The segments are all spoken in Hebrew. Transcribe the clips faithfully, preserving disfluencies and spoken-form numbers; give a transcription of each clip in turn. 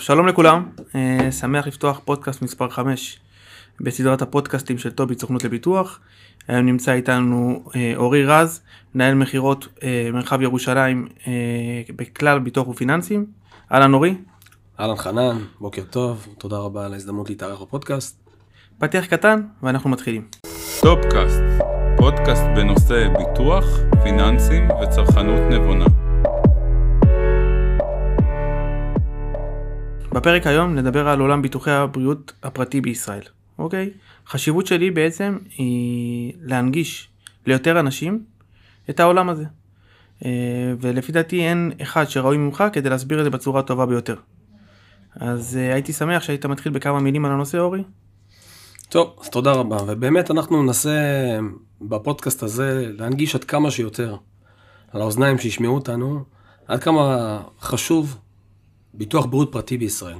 שלום לכולם, שמח לפתוח פודקאסט מספר חמש בסדרת הפודקאסטים של טופ צרכנות לביטוח. היום נמצא איתנו אורי רז, מנהל מחירות מרחב ירושלים בכלל ביטוח ופיננסים. אהלן אורי. אהלן חנן, בוקר טוב, תודה רבה על ההזדמנות להתארח בפודקאסט. פתיח קטן ואנחנו מתחילים. טופקאסט, פודקאסט בנושא ביטוח, פיננסים וצרכנות נבונה. בפרק היום נדבר על עולם ביטוחי הבריאות הפרטי בישראל, אוקיי? חשיבות שלי בעצם היא להנגיש ליותר אנשים את העולם הזה. ולפי דעתי אין אחד שראוי ממך כדי להסביר את זה בצורה הטובה ביותר. אז הייתי שמח שהיית מתחיל בכמה מילים על הנושא, אורי. טוב, אז תודה רבה. ובאמת אנחנו ננסה בפודקאסט הזה להנגיש עד כמה שיותר על האוזניים שישמעו אותנו, עד כמה חשוב ביטוח בריאות פרטי בישראל.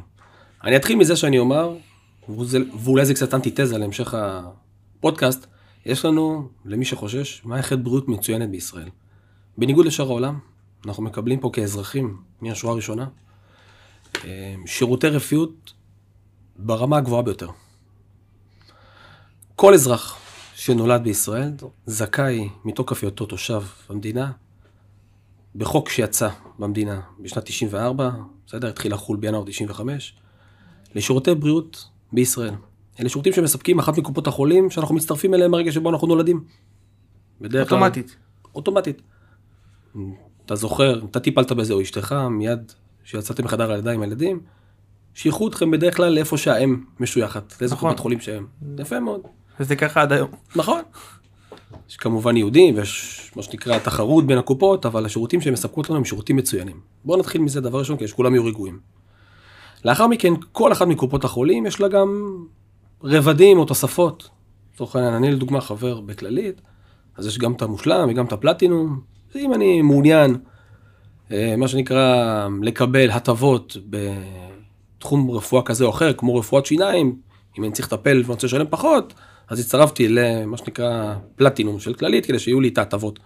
אני אתחיל מזה שאני אומר, ואולי זה קצת אנטיתזה להמשך הפודקאסט, יש לנו, למי שחושש, מערכת בריאות מצוינת בישראל. בניגוד לשאר העולם, אנחנו מקבלים פה כאזרחים מהשורה הראשונה, שירותי רפואיות ברמה הגבוהה ביותר. כל אזרח שנולד בישראל זכאי מתוקף היותו תושב במדינה, בחוק שיצא במדינה בשנת תשעים וארבע, בסדר, התחיל לחול בינואר תשעים וחמש, לשירותי בריאות בישראל. אלה שירותים שמספקים אחת מקופות החולים שאנחנו מצטרפים אליהם הרגע שבו אנחנו נולדים. אוטומטית. אוטומטית. אתה זוכר, אתה טיפלת בזה או אשתך, מיד שיצאתם מחדר הלידה עם הילדים, שייכו אתכם בדרך כלל לאיפה שהאם משויכת, לאיזה קופת חולים שהם. יפה מאוד. וזה ככה עד היום. נכון. יש כמובן יהודים, ויש מה שנקרא תחרות בין הקופות, אבל השירותים שהם מספקות לנו הם שירותים מצוינים. בואו נתחיל מזה דבר ראשון, כי שכולם יהיו רגועים. לאחר מכן, כל אחת מקופות החולים יש לה גם רבדים או תוספות. לצורך העניין, אני לדוגמה חבר בכללית, אז יש גם את המושלם וגם את הפלטינום. זה אם אני מעוניין, מה שנקרא, לקבל הטבות בתחום רפואה כזה או אחר, כמו רפואת שיניים, אם אני צריך לטפל ואני רוצה לשלם פחות, אז הצטרפתי למה שנקרא פלטינום של כללית, כדי שיהיו לי את ההטבות,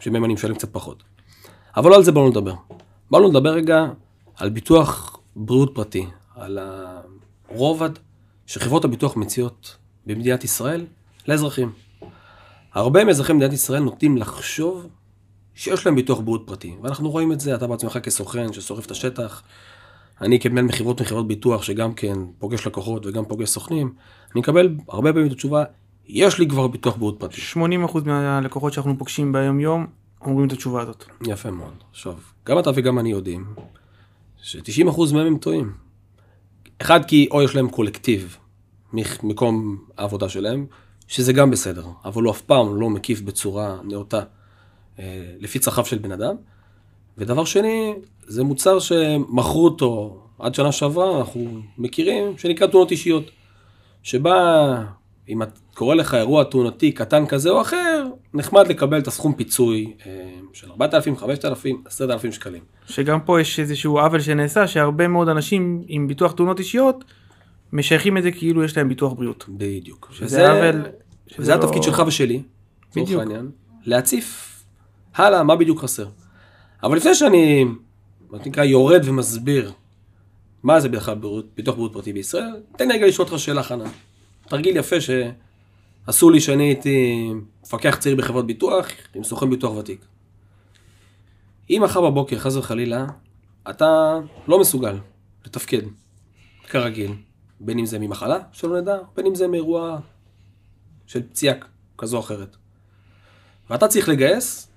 שמהם אני משלם קצת פחות. אבל לא על זה באנו לדבר. באנו לדבר רגע על ביטוח בריאות פרטי, על הרובד שחברות הביטוח מציעות במדינת ישראל לאזרחים. הרבה מאזרחי מדינת ישראל נוטים לחשוב שיש להם ביטוח בריאות פרטי, ואנחנו רואים את זה, אתה בעצמך כסוכן ששורף את השטח, אני כמנהל מחירות מחירות ביטוח, שגם כן פוגש לקוחות וגם פוגש סוכנים, אני מקבל הרבה פעמים את התשובה, יש לי כבר ביטוח בריאות פרטי. שמונים אחוז מהלקוחות שאנחנו פוגשים ביום יום, אומרים את התשובה הזאת. יפה מאוד. עכשיו, גם אתה וגם אני יודעים, ש-תשעים אחוז מהם הם טועים. אחד, כי או יש להם קולקטיב, מקום העבודה שלהם, שזה גם בסדר, אבל הוא אף פעם לא מקיף בצורה נאותה, לפי צרכיו של בן אדם. ודבר שני, זה מוצר שמכרו אותו עד שנה שעברה, אנחנו מכירים, שנקרא תאונות אישיות, שבה, אם את קורא לך אירוע תאונתי קטן כזה או אחר, נחמד לקבל את הסכום פיצוי של ארבעת אלפים, חמשת אלפים, עשרת אלפים שקלים. שגם פה יש איזשהו עוול שנעשה, שהרבה מאוד אנשים עם ביטוח תאונות אישיות, משייכים את זה כאילו יש להם ביטוח בריאות. בדיוק. שזה עוול... וזה התפקיד שלך ושלי, בדיוק. להציף, הלאה, מה בדיוק חסר. אבל לפני שאני, מה שנקרא, יורד ומסביר מה זה ביטוח בריאות פרטי בישראל, תן לי רגע לשאול אותך שאלה חנה. תרגיל יפה שעשו לי שאני הייתי מפקח צעיר בחברת ביטוח עם סוכן ביטוח ותיק. אם מחר בבוקר, חס וחלילה, אתה לא מסוגל לתפקד כרגיל, בין אם זה ממחלה שלא נדע, בין אם זה מאירוע של פציעה כזו או אחרת. ואתה צריך לגייס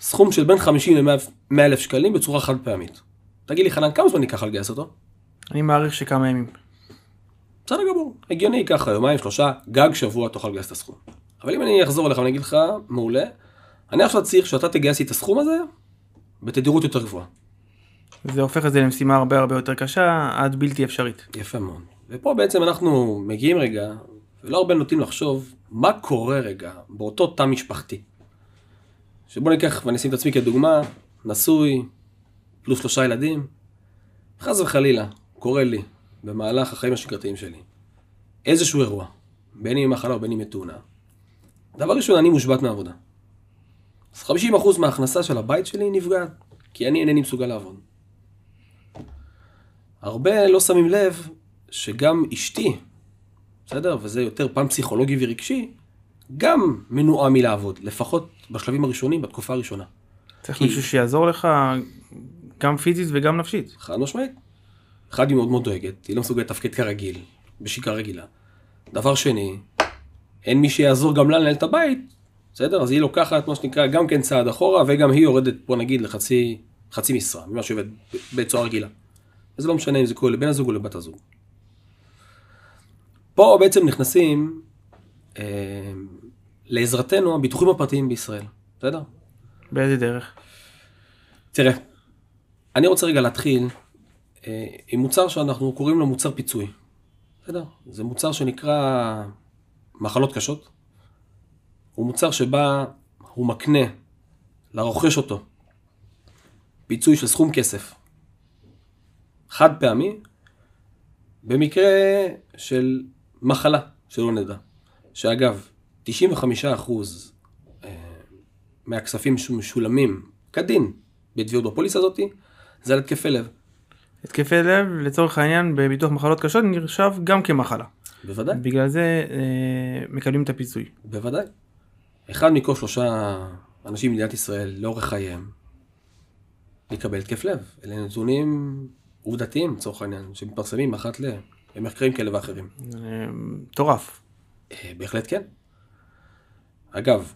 סכום של בין חמישים ל-מאה אלף שקלים בצורה חד פעמית. תגיד לי חנן, כמה זמן ייקח לגייס אותו? אני מעריך שכמה ימים. בסדר גמור, הגיוני ייקח יומיים, שלושה, גג שבוע תוכל לגייס את הסכום. אבל אם אני אחזור אליך ואני אגיד לך, מעולה, אני עכשיו צריך שאתה תגייס לי את הסכום הזה בתדירות יותר גבוהה. זה הופך את זה למשימה הרבה הרבה יותר קשה, עד בלתי אפשרית. יפה מאוד. ופה בעצם אנחנו מגיעים רגע, ולא הרבה נוטים לחשוב מה קורה רגע באותו תא משפחתי. שבוא ניקח ונשים את עצמי כדוגמה, נשוי, פלוס שלושה ילדים, חס וחלילה, קורא לי, במהלך החיים השגרתיים שלי, איזשהו אירוע, בין אם מחלה או בין אם מתאונה. דבר ראשון, אני מושבת מעבודה. אז חמישים אחוז מההכנסה של הבית שלי נפגעת, כי אני אינני מסוגל לעבוד. הרבה לא שמים לב שגם אשתי, בסדר? וזה יותר פעם פסיכולוגי ורגשי, גם מנועה מלעבוד, לפחות בשלבים הראשונים, בתקופה הראשונה. צריך מישהו שיעזור לך גם פיזית וגם נפשית. חד משמעית. אחד היא מאוד מאוד דואגת, היא לא מסוגלת תפקד כרגיל, בשגרה רגילה. דבר שני, אין מי שיעזור גם לה לנהל את הבית, בסדר? אז היא לוקחת, מה שנקרא, גם כן צעד אחורה, וגם היא יורדת פה נגיד לחצי חצי משרה, ממה שעובד בצורה רגילה. וזה לא משנה אם זה קורה לבן הזוג או לבת הזוג. פה בעצם נכנסים אה, לעזרתנו הביטוחים הפרטיים בישראל, בסדר? באיזה דרך? תראה, אני רוצה רגע להתחיל אה, עם מוצר שאנחנו קוראים לו מוצר פיצוי, בסדר? זה מוצר שנקרא מחלות קשות, הוא מוצר שבה הוא מקנה לרוכש אותו פיצוי של סכום כסף חד פעמי, במקרה של מחלה, שלא נדע. שאגב, תשעים וחמישה אחוז מהכספים שמשולמים כדין בתביעות בפוליסה הזאת, זה על התקפי לב. התקפי לב, לצורך העניין, בביטוח מחלות קשות, נרשב גם כמחלה. בוודאי. בגלל זה מקבלים את הפיצוי. בוודאי. אחד מכל שלושה אנשים במדינת ישראל, לאורך חייהם, יקבל התקף לב. אלה נתונים עובדתיים, צורך העניין, שמתפרסמים אחת למחקרים כאלה ואחרים. טורף. בהחלט כן. אגב,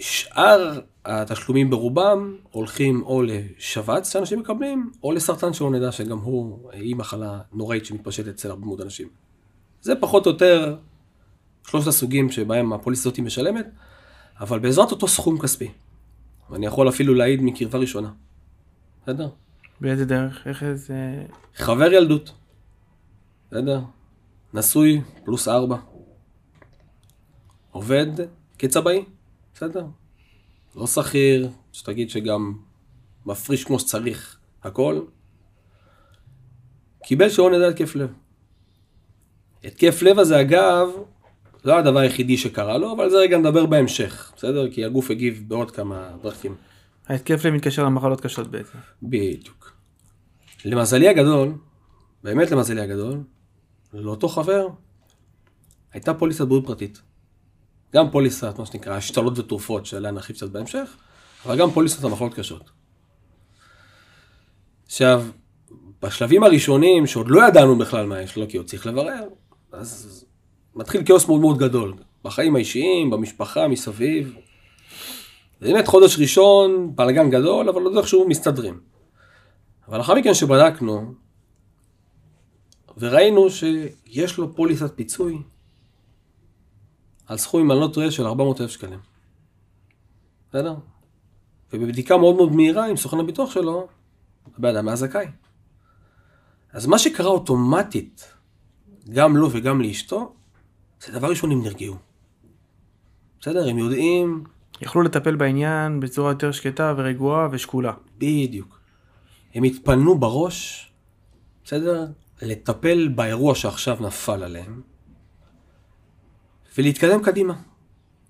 שאר התשלומים ברובם הולכים או לשבץ שאנשים מקבלים, או לסרטן שלא נדע שגם הוא היא מחלה נוראית שמתפשטת אצל הרבה מאוד אנשים. זה פחות או יותר שלושת הסוגים שבהם הפוליסה הזאת משלמת, אבל בעזרת אותו סכום כספי. ואני יכול אפילו להעיד מקרבה ראשונה. בסדר? באיזה דרך? איך זה... חבר ילדות. בסדר? נשוי פלוס ארבע. עובד כצבאי. בסדר? לא שכיר, שתגיד שגם מפריש כמו שצריך הכל. קיבל שעון ידע התקף לב. התקף לב הזה אגב, זה לא הדבר היחידי שקרה לו, אבל זה רגע נדבר בהמשך. בסדר? כי הגוף הגיב בעוד כמה דרכים. ההתקף לב מתקשר למחלות קשות בעצם. בדיוק. למזלי הגדול, באמת למזלי הגדול, לאותו חבר, הייתה פוליסת בריאות פרטית. גם פוליסת, מה שנקרא, השתלות ותרופות, שעליה נרחיב קצת בהמשך, אבל גם פוליסת המחלות קשות. עכשיו, בשלבים הראשונים, שעוד לא ידענו בכלל מה יש לו, כי עוד צריך לברר, אז מתחיל כאוס מאוד מאוד גדול. בחיים האישיים, במשפחה, מסביב, באמת חודש ראשון, בלגן גדול, אבל לא יודע איכשהו מסתדרים. אבל אחר מכן שבדקנו, וראינו שיש לו פוליסת פיצוי, על סכום אם אני לא טועה של ארבע מאות אלף שקלים. בסדר? ובבדיקה מאוד מאוד מהירה עם סוכן הביטוח שלו, הבן אדם היה זכאי. אז מה שקרה אוטומטית, גם לו וגם לאשתו, זה דבר ראשון הם נרגעו. בסדר? הם יודעים... יכלו לטפל בעניין בצורה יותר שקטה ורגועה ושקולה. בדיוק. הם התפנו בראש, בסדר? לטפל באירוע שעכשיו נפל עליהם, ולהתקדם קדימה.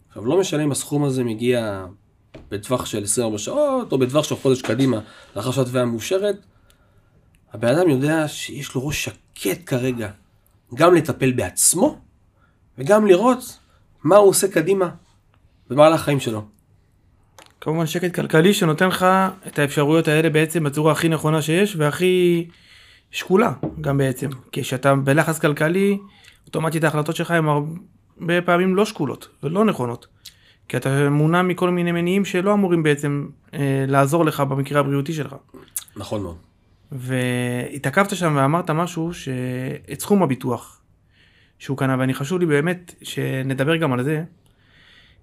עכשיו, לא משנה אם הסכום הזה מגיע בטווח של עשרים וארבע שעות, או בטווח של חודש קדימה, לאחר שהתביעה מאושרת, הבן אדם יודע שיש לו ראש שקט כרגע, גם לטפל בעצמו, וגם לראות מה הוא עושה קדימה, במעלה החיים שלו. כמובן שקט כלכלי שנותן לך את האפשרויות האלה בעצם בצורה הכי נכונה שיש, והכי שקולה גם בעצם. כי כשאתה בלחץ כלכלי, אוטומטית ההחלטות שלך הן הרבה פעמים לא שקולות ולא נכונות. כי אתה מונע מכל מיני מניעים שלא אמורים בעצם אה, לעזור לך במקרה הבריאותי שלך. נכון מאוד. והתעכבת שם ואמרת משהו שאת סכום הביטוח שהוא קנה, ואני חשוב לי באמת שנדבר גם על זה,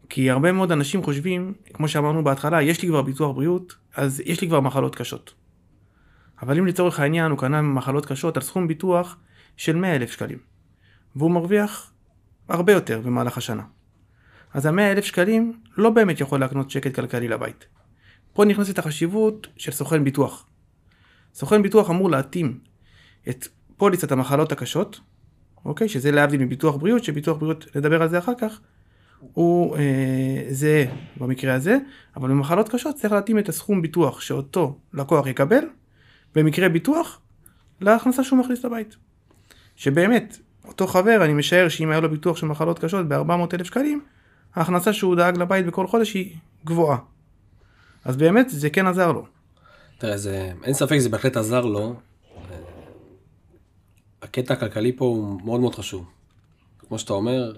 כי הרבה מאוד אנשים חושבים, כמו שאמרנו בהתחלה, יש לי כבר ביטוח בריאות, אז יש לי כבר מחלות קשות. אבל אם לצורך העניין הוא קנה מחלות קשות על סכום ביטוח של מאה אלף שקלים, והוא מרוויח הרבה יותר במהלך השנה. אז ה-מאה אלף שקלים לא באמת יכול להקנות שקט כלכלי לבית. פה נכנסת החשיבות של סוכן ביטוח. סוכן ביטוח אמור להתאים את פוליסת המחלות הקשות, אוקיי? שזה להבדיל מביטוח בריאות, שביטוח בריאות, נדבר על זה אחר כך, הוא אה, זה במקרה הזה, אבל במחלות קשות צריך להתאים את הסכום ביטוח שאותו לקוח יקבל, במקרה ביטוח להכנסה שהוא מכניס לבית. שבאמת, אותו חבר, אני משער שאם היה לו ביטוח של מחלות קשות ב-ארבע מאות אלף שקלים, ההכנסה שהוא דאג לבית בכל חודש היא גבוהה. אז באמת זה כן עזר לו. תראה, זה, אין ספק, זה בהחלט עזר לו. הקטע הכלכלי פה הוא מאוד מאוד חשוב. כמו שאתה אומר,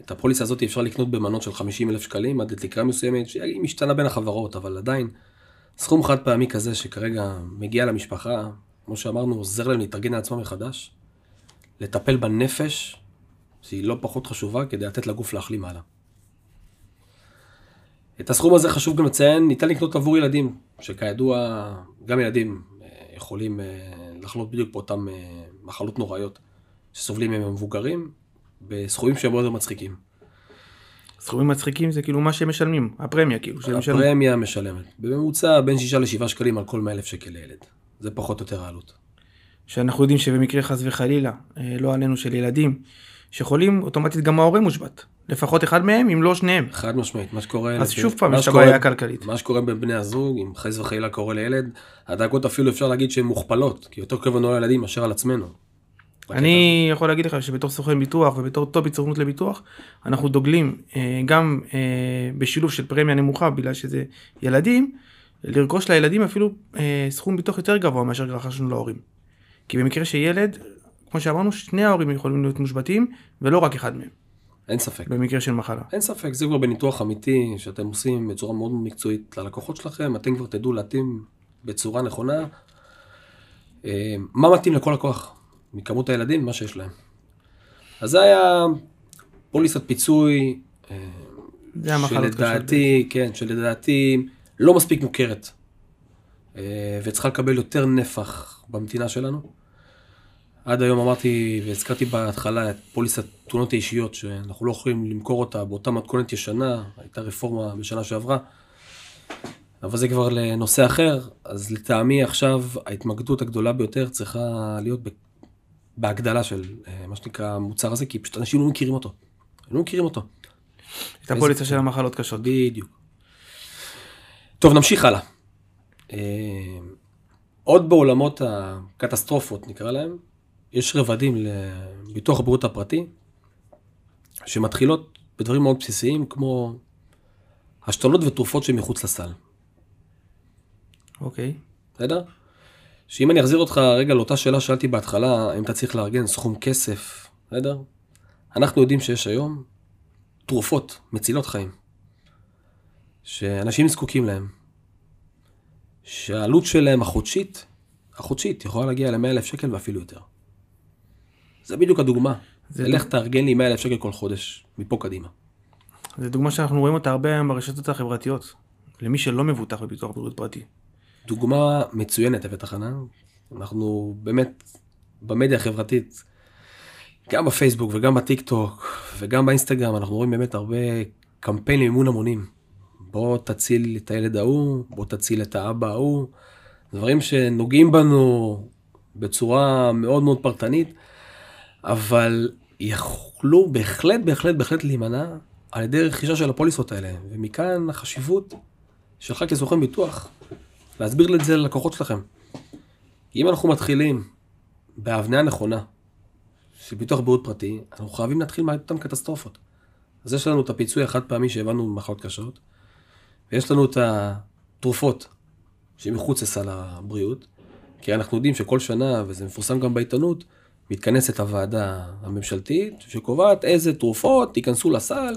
את הפוליסה הזאת אפשר לקנות במנות של חמישים אלף שקלים, עד לתקרה מסוימת, שהיא משתנה בין החברות, אבל עדיין, סכום חד פעמי כזה שכרגע מגיע למשפחה, כמו שאמרנו, עוזר להם להתארגן לעצמם מחדש, לטפל בנפש, שהיא לא פחות חשובה, כדי לתת לגוף להחלים הלאה. את הסכום הזה חשוב גם לציין, ניתן לקנות עבור ילדים, שכידוע גם ילדים יכולים לחלות בדיוק באותם מחלות נוראיות שסובלים מהם המבוגרים, בסכומים שהם מאוד מצחיקים. סכומים מצחיקים זה כאילו מה שהם משלמים, הפרמיה כאילו שהם משלמים. הפרמיה משלמת. בממוצע בין שישה לשבעה שקלים על כל מאה אלף שקל לילד. זה פחות או יותר העלות. שאנחנו יודעים שבמקרה חס וחלילה, לא עלינו של ילדים, שחולים אוטומטית גם ההורים מושבת. לפחות אחד מהם, אם לא שניהם. אחד משמעית, מה שקורה... אז שוב פעם, יש הבעיה כלכלית. מה שקורה בין בני הזוג, אם חס וחלילה קורה לילד, הדאגות אפילו אפשר להגיד שהן מוכפלות, כי יותר כיוון על הילדים מאשר על עצמנו. אני יכול להגיד לך שבתור סוכן ביטוח ובתור טופ צרכנות לביטוח, אנחנו דוגלים גם בשילוב של פרמיה נמוכה, בגלל שזה ילדים, לרכוש לילדים אפילו סכום ביטוח יותר גבוה מאשר רכשנו להורים. כי במקרה שילד, כמו שאמרנו, שני ההורים יכולים להיות מושבתים, ולא רק אחד מהם. אין ספק. במקרה של מחלה. אין ספק, זה כבר בניתוח אמיתי שאתם עושים בצורה מאוד מקצועית ללקוחות שלכם, אתם כבר תדעו להתאים בצורה נכונה, מה מתאים לכל לקוח. מכמות הילדים, מה שיש להם. אז זה היה פוליסת פיצוי, שלדעתי, כן, שלדעתי לא מספיק מוכרת, וצריכה לקבל יותר נפח במדינה שלנו. עד היום אמרתי, והזכרתי בהתחלה, את פוליסת תאונות האישיות, שאנחנו לא יכולים למכור אותה באותה מתכונת ישנה, הייתה רפורמה בשנה שעברה, אבל זה כבר לנושא אחר, אז לטעמי עכשיו, ההתמקדות הגדולה ביותר צריכה להיות בקרק, בהגדלה של מה שנקרא המוצר הזה, כי פשוט אנשים לא מכירים אותו. לא מכירים אותו. את הפוליסה של המחלות קשות. בדיוק. טוב, נמשיך הלאה. עוד בעולמות הקטסטרופות, נקרא להם, יש רבדים לביטוח הבריאות הפרטי, שמתחילות בדברים מאוד בסיסיים, כמו השתלות ותרופות שמחוץ לסל. אוקיי. בסדר? שאם אני אחזיר אותך רגע לאותה שאלה שאלתי בהתחלה, אם אתה צריך לארגן סכום כסף, בסדר? אנחנו יודעים שיש היום תרופות מצילות חיים, שאנשים זקוקים להם, שהעלות שלהם החודשית, החודשית יכולה להגיע ל-מאה אלף שקל ואפילו יותר. זה בדיוק הדוגמה. אלך תארגן לי מאה אלף שקל כל חודש, מפה קדימה. זו דוגמה שאנחנו רואים אותה הרבה ברשתות החברתיות, למי שלא מבוטח בביטוח בריאות פרטי. דוגמה מצוינת, הבאת חנן. אנחנו באמת במדיה החברתית, גם בפייסבוק וגם בטיקטוק וגם באינסטגרם, אנחנו רואים באמת הרבה קמפיין למימון המונים. בוא תציל את הילד ההוא, בוא תציל את האבא ההוא. דברים שנוגעים בנו בצורה מאוד מאוד פרטנית, אבל יכלו בהחלט, בהחלט, בהחלט להימנע על ידי רכישה של הפוליסות האלה. ומכאן החשיבות שלך כסוכן ביטוח. להסביר את זה ללקוחות שלכם. אם אנחנו מתחילים בהבניה נכונה של ביטוח בריאות פרטי, אנחנו חייבים להתחיל מאותן קטסטרופות. אז יש לנו את הפיצוי החד פעמי שהבנו במחלות קשות, ויש לנו את התרופות שמחוץ לסל הבריאות, כי אנחנו יודעים שכל שנה, וזה מפורסם גם בעיתונות, מתכנסת הוועדה הממשלתית שקובעת איזה תרופות ייכנסו לסל,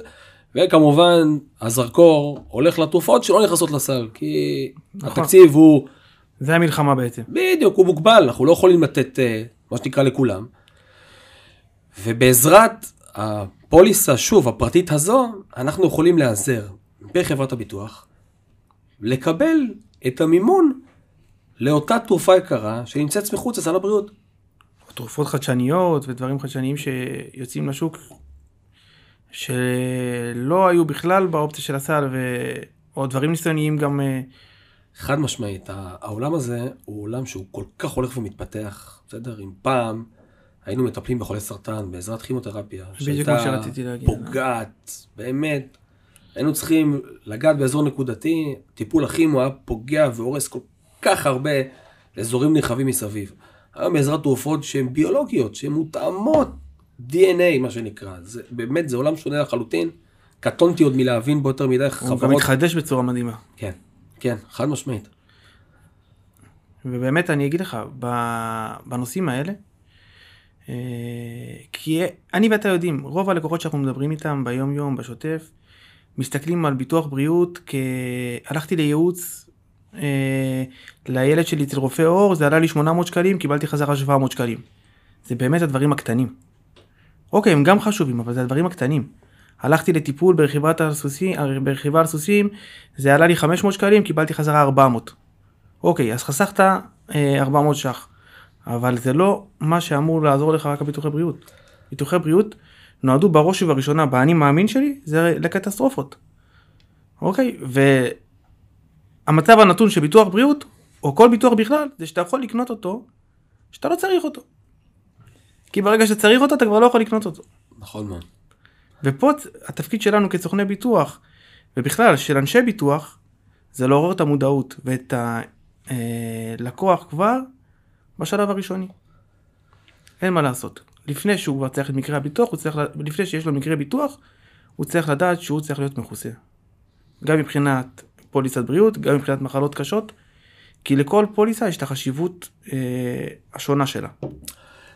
וכמובן, הזרקור הולך לתרופות שלא נכנסות לסל, כי התקציב הוא... זה המלחמה בעצם. בדיוק, הוא מוגבל, אנחנו לא יכולים לתת מה שנקרא לכולם. ובעזרת הפוליסה, שוב, הפרטית הזו, אנחנו יכולים להיעזר בחברת הביטוח, לקבל את המימון לאותה תרופה יקרה שנמצאת מחוץ לסל הבריאות. תרופות חדשניות ודברים חדשניים שיוצאים לשוק... שלא היו בכלל באופציה של הסל, ועוד דברים ניסיוניים גם... חד משמעית, העולם הזה הוא עולם שהוא כל כך הולך ומתפתח, בסדר? אם פעם היינו מטפלים בחולי סרטן בעזרת כימותרפיה, שהייתה פוגעת, באמת, היינו צריכים לגעת באזור נקודתי, טיפול הכימו היה פוגע והורס כל כך הרבה לאזורים נרחבים מסביב. היום בעזרת תרופות שהן ביולוגיות, שהן מותאמות די-אן-איי, מה שנקרא. זה, באמת, זה עולם שונה לחלוטין. קטונתי עוד מלהבין בו יותר מדי חברות. הוא גם מתחדש בצורה מדהימה. כן, כן, חד משמעית. ובאמת, אני אגיד לך, בנושאים האלה, כי אני ואתה יודעים, רוב הלקוחות שאנחנו מדברים איתם ביום יום, בשוטף, מסתכלים על ביטוח בריאות, כהלכתי לייעוץ, לילד שלי אצל רופא אור, זה עלה לי שמונה מאות שקלים, קיבלתי חזרה שבע מאות שקלים. זה באמת הדברים הקטנים. אוקיי, הם גם חשובים, אבל זה הדברים הקטנים. הלכתי לטיפול ברכיבה על סוסים, זה עלה לי חמש מאות שקלים, קיבלתי חזרה ארבע מאות. אוקיי, אז חסכת ארבע מאות ש"ח. אבל זה לא מה שאמור לעזור לך רק הביטוחי בריאות. ביטוחי בריאות נועדו בראש ובראשונה, באני מאמין שלי, זה לקטסטרופות. אוקיי, והמצב הנתון שביטוח בריאות, או כל ביטוח בכלל, זה שאתה יכול לקנות אותו, שאתה לא צריך אותו. כי ברגע שצריך אותו, אתה כבר לא יכול לקנות אותו. נכון מאוד. ופה התפקיד שלנו כסוכני ביטוח, ובכלל של אנשי ביטוח, זה לעורר את המודעות ואת הלקוח כבר, בשלב הראשוני. אין מה לעשות. לפני שהוא כבר צריך את מקרה הביטוח, הוא צריך, לפני שיש לו מקרה ביטוח, הוא צריך לדעת שהוא צריך להיות מכוסה. גם מבחינת פוליסת בריאות, גם מבחינת מחלות קשות, כי לכל פוליסה יש את החשיבות אה, השונה שלה.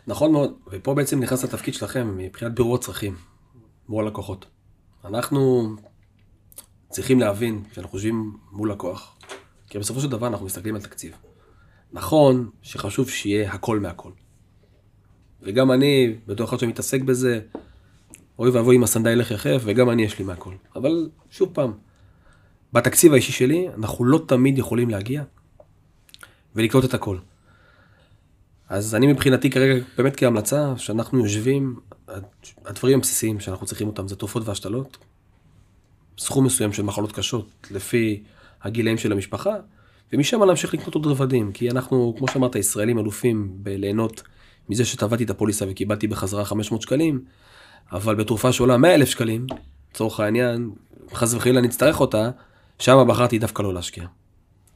נכון מאוד, ופה בעצם נכנס לתפקיד שלכם מבחינת בירור צרכים, מול לקוחות. אנחנו צריכים להבין שאנחנו חושבים מול לקוח, כי בסופו של דבר אנחנו מסתכלים על תקציב. נכון שחשוב שיהיה הכל מהכל. וגם אני, בתור אחד שמתעסק בזה, אוי ואבוי עם הסנדאי לחייכף, וגם אני יש לי מהכל. אבל שוב פעם, בתקציב האישי שלי, אנחנו לא תמיד יכולים להגיע ולקנות את הכל. אז אני מבחינתי כרגע, באמת כהמלצה, שאנחנו יושבים, הדברים הבסיסיים שאנחנו צריכים אותם, זה תרופות והשתלות, סכום מסוים של מחלות קשות, לפי הגילאים של המשפחה, ומשם להמשיך לקנות עוד רבדים, כי אנחנו, כמו שאמרת, ישראלים אלופים בליהנות מזה שטבעתי את הפוליסה וקיבלתי בחזרה חמש מאות שקלים, אבל בתרופה שעולה מאה אלף שקלים, צורך העניין, חס וחלילה נצטרך אותה, שם בחרתי דווקא לא להשקיע.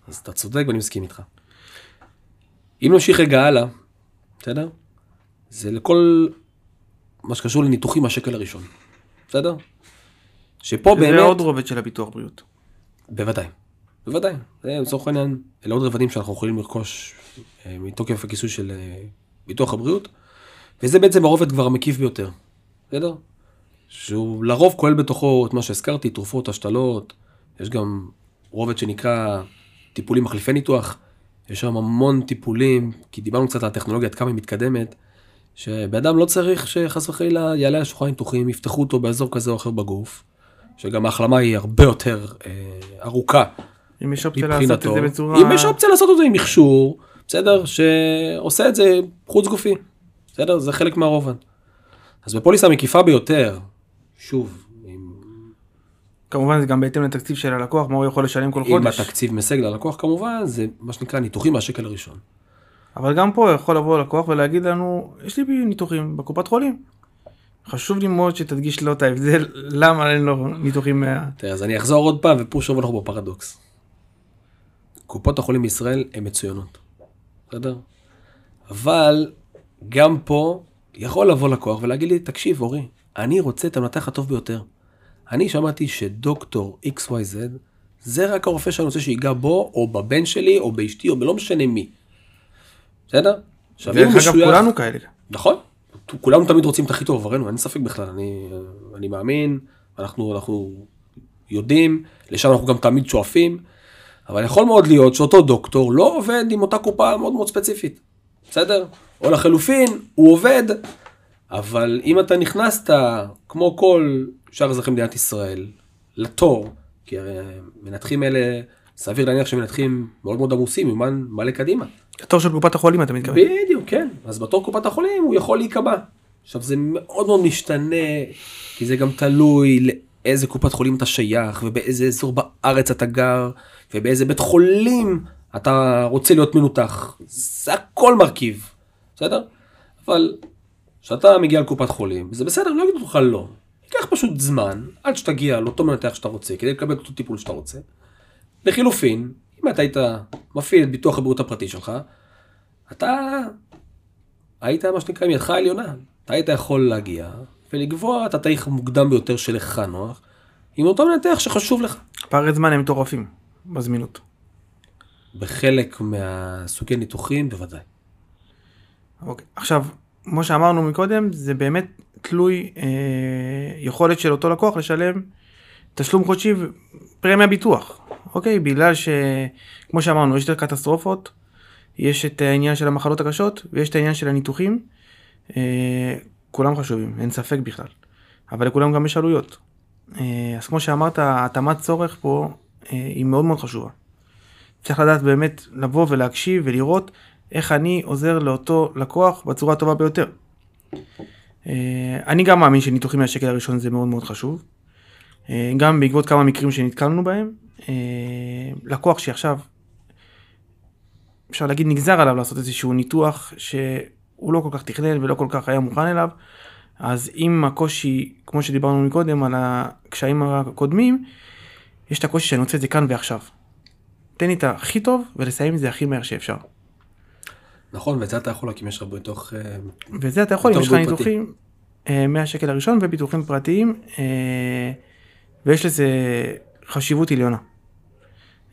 אז אתה צודק ואני מסכים איתך. אם נמשיך רגע הלאה, בסדר? זה לכל מה שקשור לניתוחים השקל הראשון, בסדר? שפה באמת... זה עוד רובד של הביטוח בריאות. בוודאי. בוודאי, זה לצורך העניין, אלה עוד רבדים שאנחנו יכולים לרכוש מתוקף הכיסוי של ביטוח הבריאות, וזה בעצם הרובד כבר המקיף ביותר, בסדר? שהוא לרוב כולל בתוכו את מה שהזכרתי, תרופות, השתלות, יש גם רובד שנקרא טיפולים מחליפי ניתוח, יש שם המון טיפולים, כי דיברנו קצת על הטכנולוגיה, עד כמה היא מתקדמת, שבאדם לא צריך שחס וחלילה יעלה על שולחן ניתוחים, יפתחו אותו באזור כזה או אחר בגוף, שגם ההחלמה היא הרבה יותר אה, ארוכה, אם יש אופציה לעשות את זה בצורה... אם יש אופציה לעשות את זה עם מכשור, בסדר, שעושה את זה חוץ גופי, בסדר, זה חלק מהרובן. אז בפוליסה המקיפה ביותר, שוב, עם... כמובן זה גם בהתאם לתקציב של הלקוח, מה הוא יכול לשלם כל חודש. אם התקציב משג ללקוח כמובן, זה מה שנקרא ניתוחים מהשקל הראשון. אבל גם פה יכול לבוא הלקוח ולהגיד לנו, יש לי ניתוחים בקופת חולים. חשוב לי מאוד שתדגיש לו את ההבדל, למה אין לו ניתוחים מה... תראה, אז אני אחזור עוד פעם ופה שוב אנחנו בפרדוקס. קופות החולים בישראל הן מצוינות, בסדר? אבל גם פה יכול לבוא לקוח ולהגיד לי, תקשיב אורי, אני רוצה את המנתח הטוב ביותר. אני שמעתי שדוקטור אקס וואי זד, זה רק הרופא שאני רוצה שיגע בו, או בבן שלי, או באשתי, או בלא משנה מי. בסדר? דרך אגב, כולנו כאלה. נכון? כולנו תמיד רוצים את הכי טוב עברנו, אין ספק בכלל, אני, אני מאמין, אנחנו, אנחנו יודעים, לשם אנחנו גם תמיד שואפים, אבל יכול מאוד להיות שאותו דוקטור לא עובד עם אותה קופה מאוד מאוד ספציפית, בסדר? או לחלופין, הוא עובד, אבל אם אתה נכנסת, כמו כל שאר אזרחי מדינת ישראל, לתור, כי מנתחים אלה, סביר להניח שמנתחים מאוד מאוד עמוסים, יומן מלא קדימה. התור של קופת החולים אתה מתכוון. בדיוק, כן. אז בתור קופת החולים הוא יכול להיקבע. עכשיו זה מאוד מאוד משתנה, כי זה גם תלוי לאיזה קופת חולים אתה שייך, ובאיזה אזור בארץ אתה גר, ובאיזה בית חולים אתה רוצה להיות מנותח. זה הכל מרכיב, בסדר? אבל כשאתה מגיע לקופת חולים, זה בסדר, לא יגידו לך לא. ייקח פשוט זמן, עד שתגיע לאותו מנתח שאתה רוצה, כדי לקבל אותו טיפול שאתה רוצה. לחילופין, אם אתה היית מפעיל את ביטוח הבריאות הפרטי שלך, אתה היית מה שנקרא עם ידך העליונה. אתה היית יכול להגיע ולגבוה את התאריך המוקדם ביותר שלך נוח, עם אותו מנתח שחשוב לך. פערי זמן הם מטורפים בזמינות. בחלק מהסוגי ניתוחים בוודאי. אוקיי. עכשיו, כמו שאמרנו מקודם, זה באמת תלוי אה, יכולת של אותו לקוח לשלם תשלום חודשי פרמיה ביטוח. אוקיי, בגלל שכמו שאמרנו, יש את הקטסטרופות, יש את העניין של המחלות הקשות, ויש את העניין של הניתוחים. אה, כולם חשובים, אין ספק בכלל. אבל לכולם גם יש עלויות. אה, אז כמו שאמרת, התאמת צורך פה אה, היא מאוד מאוד חשובה. צריך לדעת באמת לבוא ולהקשיב ולראות איך אני עוזר לאותו לקוח בצורה הטובה ביותר. אני גם מאמין שניתוחים מהשקל הראשון זה מאוד מאוד חשוב. גם בעקבות כמה מקרים שנתקלנו בהם, לקוח שעכשיו, אפשר להגיד, נגזר עליו לעשות איזשהו ניתוח שהוא לא כל כך תכנן ולא כל כך היה מוכן אליו, אז עם הקושי, כמו שדיברנו מקודם, על הקשיים הקודמים, יש את הקושי שאני רוצה את זה כאן ועכשיו. תן לי את הכי טוב ולסיים את זה הכי מהר שאפשר. נכון, ואת זה אתה יכול להקים יש רבו בתוך... ואת זה אתה יכול, אם יש לך ניתוחים מאה שקל הראשון וביטוחים פרטיים, ויש לזה חשיבות עליונה.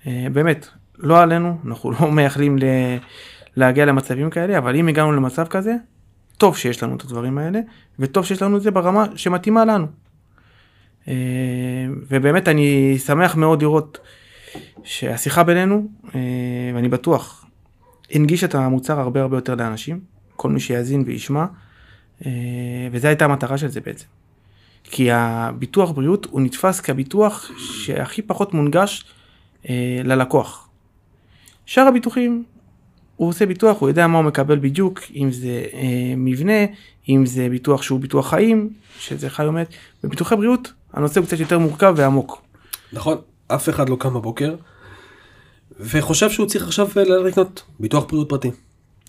באמת, לא עלינו, אנחנו לא מייחלים להגיע למצבים כאלה, אבל אם הגענו למצב כזה, טוב שיש לנו את הדברים האלה, וטוב שיש לנו את זה ברמה שמתאימה לנו. ובאמת אני שמח מאוד לראות שהשיחה בינינו, ואני בטוח, הנגיש את המוצר הרבה הרבה יותר לאנשים, כל מי שיאזין וישמע, וזו הייתה המטרה של זה בעצם. כי הביטוח בריאות הוא נתפס כביטוח שהכי פחות מונגש ללקוח. שאר הביטוחים, הוא עושה ביטוח, הוא יודע מה הוא מקבל בדיוק, אם זה מבנה, אם זה ביטוח שהוא ביטוח חיים, שזה חי ומת. בביטוחי בריאות, הנושא הוא קצת יותר מורכב ועמוק. נכון, אף אחד לא קם בבוקר, וחושב שהוא צריך עכשיו לקנות ביטוח בריאות פרטי.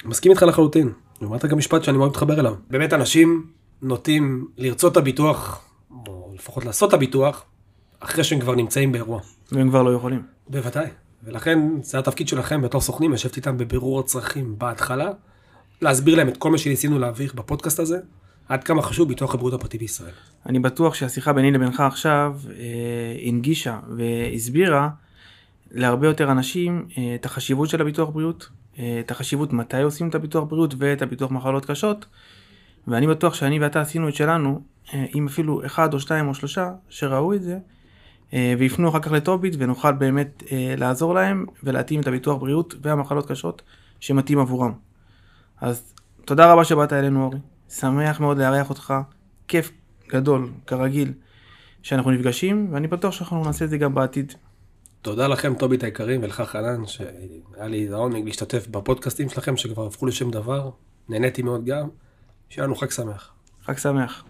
מסכים איתך לחלוטין. ואמרת גם משפט שאני מאוד מתחבר אליו. באמת אנשים נוטים לרצות את הביטוח, או לפחות לעשות את הביטוח, אחרי שהם כבר נמצאים באירוע. והם כבר לא יכולים. בוודאי. ולכן זה התפקיד שלכם בתור סוכנים, ישבת איתם בבירור הצרכים בהתחלה, להסביר להם את כל מה שניסינו להעביר בפודקאסט הזה, עד כמה חשוב ביטוח הבריאות הפרטי בישראל. אני בטוח שהשיחה ביני לבינך עכשיו הנגישה והסבירה להרבה יותר אנשים את החשיבות של הביטוח בריאות, את החשיבות מתי עושים את הביטוח בריאות ואת הביטוח מחלות קשות, ואני בטוח שאני ואתה עשינו את שלנו, אם אפילו אחד או שתיים או שלושה שראו את זה, ויפנו אחר כך לטוביט ונוכל באמת לעזור להם ולהתאים את הביטוח בריאות והמחלות קשות שמתאים עבורם. אז תודה רבה שבאת אלינו אורי, שמח מאוד להריח אותך, כיף גדול כרגיל שאנחנו נפגשים, ואני בטוח שאנחנו נעשה את זה גם בעתיד. תודה לכם טוביט היקרים ולך חנן, שהיה לי העונג להשתתף בפודקאסטים שלכם שכבר הפכו לשם דבר. נהניתי מאוד גם. שיהיה לנו חג שמח. חג שמח.